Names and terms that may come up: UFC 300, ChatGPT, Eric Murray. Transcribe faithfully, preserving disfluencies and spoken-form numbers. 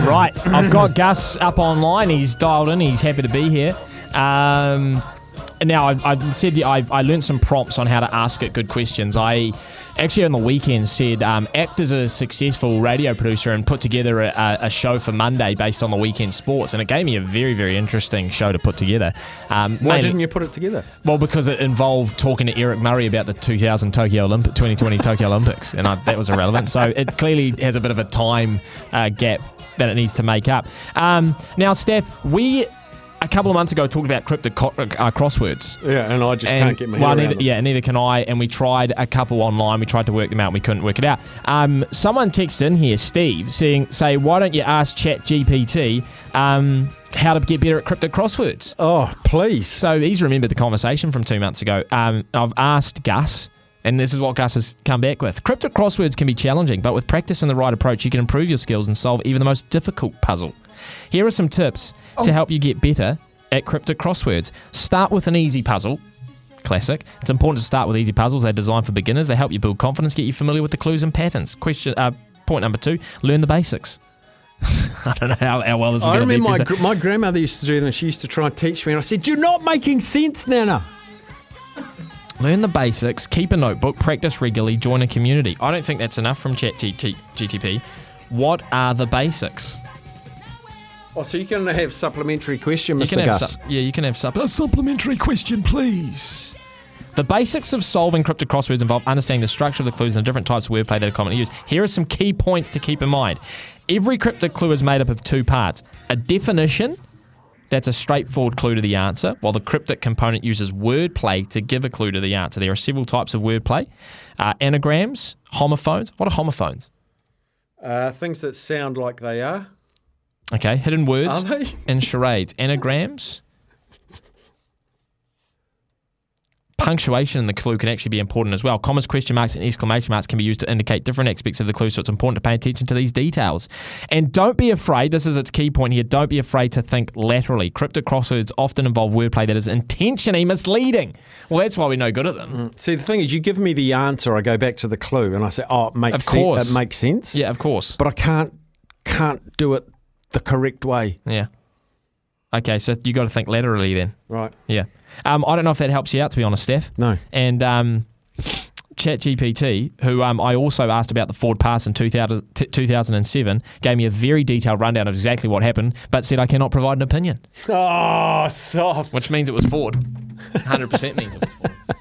Right, I've got Gus up online. He's dialed in. He's happy to be here. Um, now, I've, I've said I've, I learned some prompts on how to ask it good questions. I actually on the weekend said um, act as a successful radio producer and put together a, a show for Monday based on the weekend sports, and it gave me a very, very interesting show to put together. Um, Why mainly, didn't you put it together? Well, because it involved talking to Eric Murray about the two thousand Tokyo Olympic, twenty twenty Tokyo Olympics, and I, that was irrelevant. So it clearly has a bit of a time uh, gap that it needs to make up. Um, now, Steph, we... a couple of months ago, talked about cryptic co- uh, crosswords. Yeah, and I just and, can't get my head well, neither, around them. Yeah, neither can I. And we tried a couple online. We tried to work them out, and we couldn't work it out. Um, someone texted in here, Steve, saying, "Say, why don't you ask ChatGPT um, how to get better at cryptic crosswords?" Oh, please. So he's remembered the conversation from two months ago. Um, I've asked Gus, and this is what Gus has come back with. Cryptic crosswords can be challenging, but with practice and the right approach, you can improve your skills and solve even the most difficult puzzle. Here are some tips oh. to help you get better at cryptic crosswords. Start with an easy puzzle. Classic. It's important to start with easy puzzles. They're designed for beginners. They help you build confidence, get you familiar with the clues and patterns. Question. Uh, point number two, learn the basics. I don't know how, how well this is going to be. I remember my, gr- my grandmother used to do them. She used to try and teach me, and I said, "You're not making sense, Nana." Learn the basics, keep a notebook, practice regularly, join a community. I don't think that's enough from ChatGPT. What are the basics? Oh, so you can have supplementary question, Mister Gus. Su- yeah, you can have supp- a supplementary question, please. The basics of solving cryptic crosswords involve understanding the structure of the clues and the different types of wordplay that are commonly used. Here are some key points to keep in mind. Every cryptic clue is made up of two parts. A definition, that's a straightforward clue to the answer, while the cryptic component uses wordplay to give a clue to the answer. There are several types of wordplay. Uh, anagrams, homophones. What are homophones? Uh, things that sound like they are. Okay, hidden words and charades. Anagrams. Punctuation in the clue can actually be important as well. Commas, question marks, and exclamation marks can be used to indicate different aspects of the clue, so it's important to pay attention to these details. And don't be afraid, this is its key point here, don't be afraid to think laterally. Cryptic crosswords often involve wordplay that is intentionally misleading. Well, that's why we're no good at them. Mm. See, the thing is, you give me the answer, I go back to the clue, and I say, oh, it makes sense. It makes sense. Yeah, of course. But I can't can't do it the correct way. Yeah. Okay, so you got to think laterally then. Right. Yeah. Um, I don't know if that helps you out, to be honest, Steph. No. And um, ChatGPT, who um, I also asked about the Ford Pass in two thousand, t- two thousand seven, gave me a very detailed rundown of exactly what happened, but said I cannot provide an opinion. Oh, soft. Which means it was Ford. one hundred percent means it was Ford.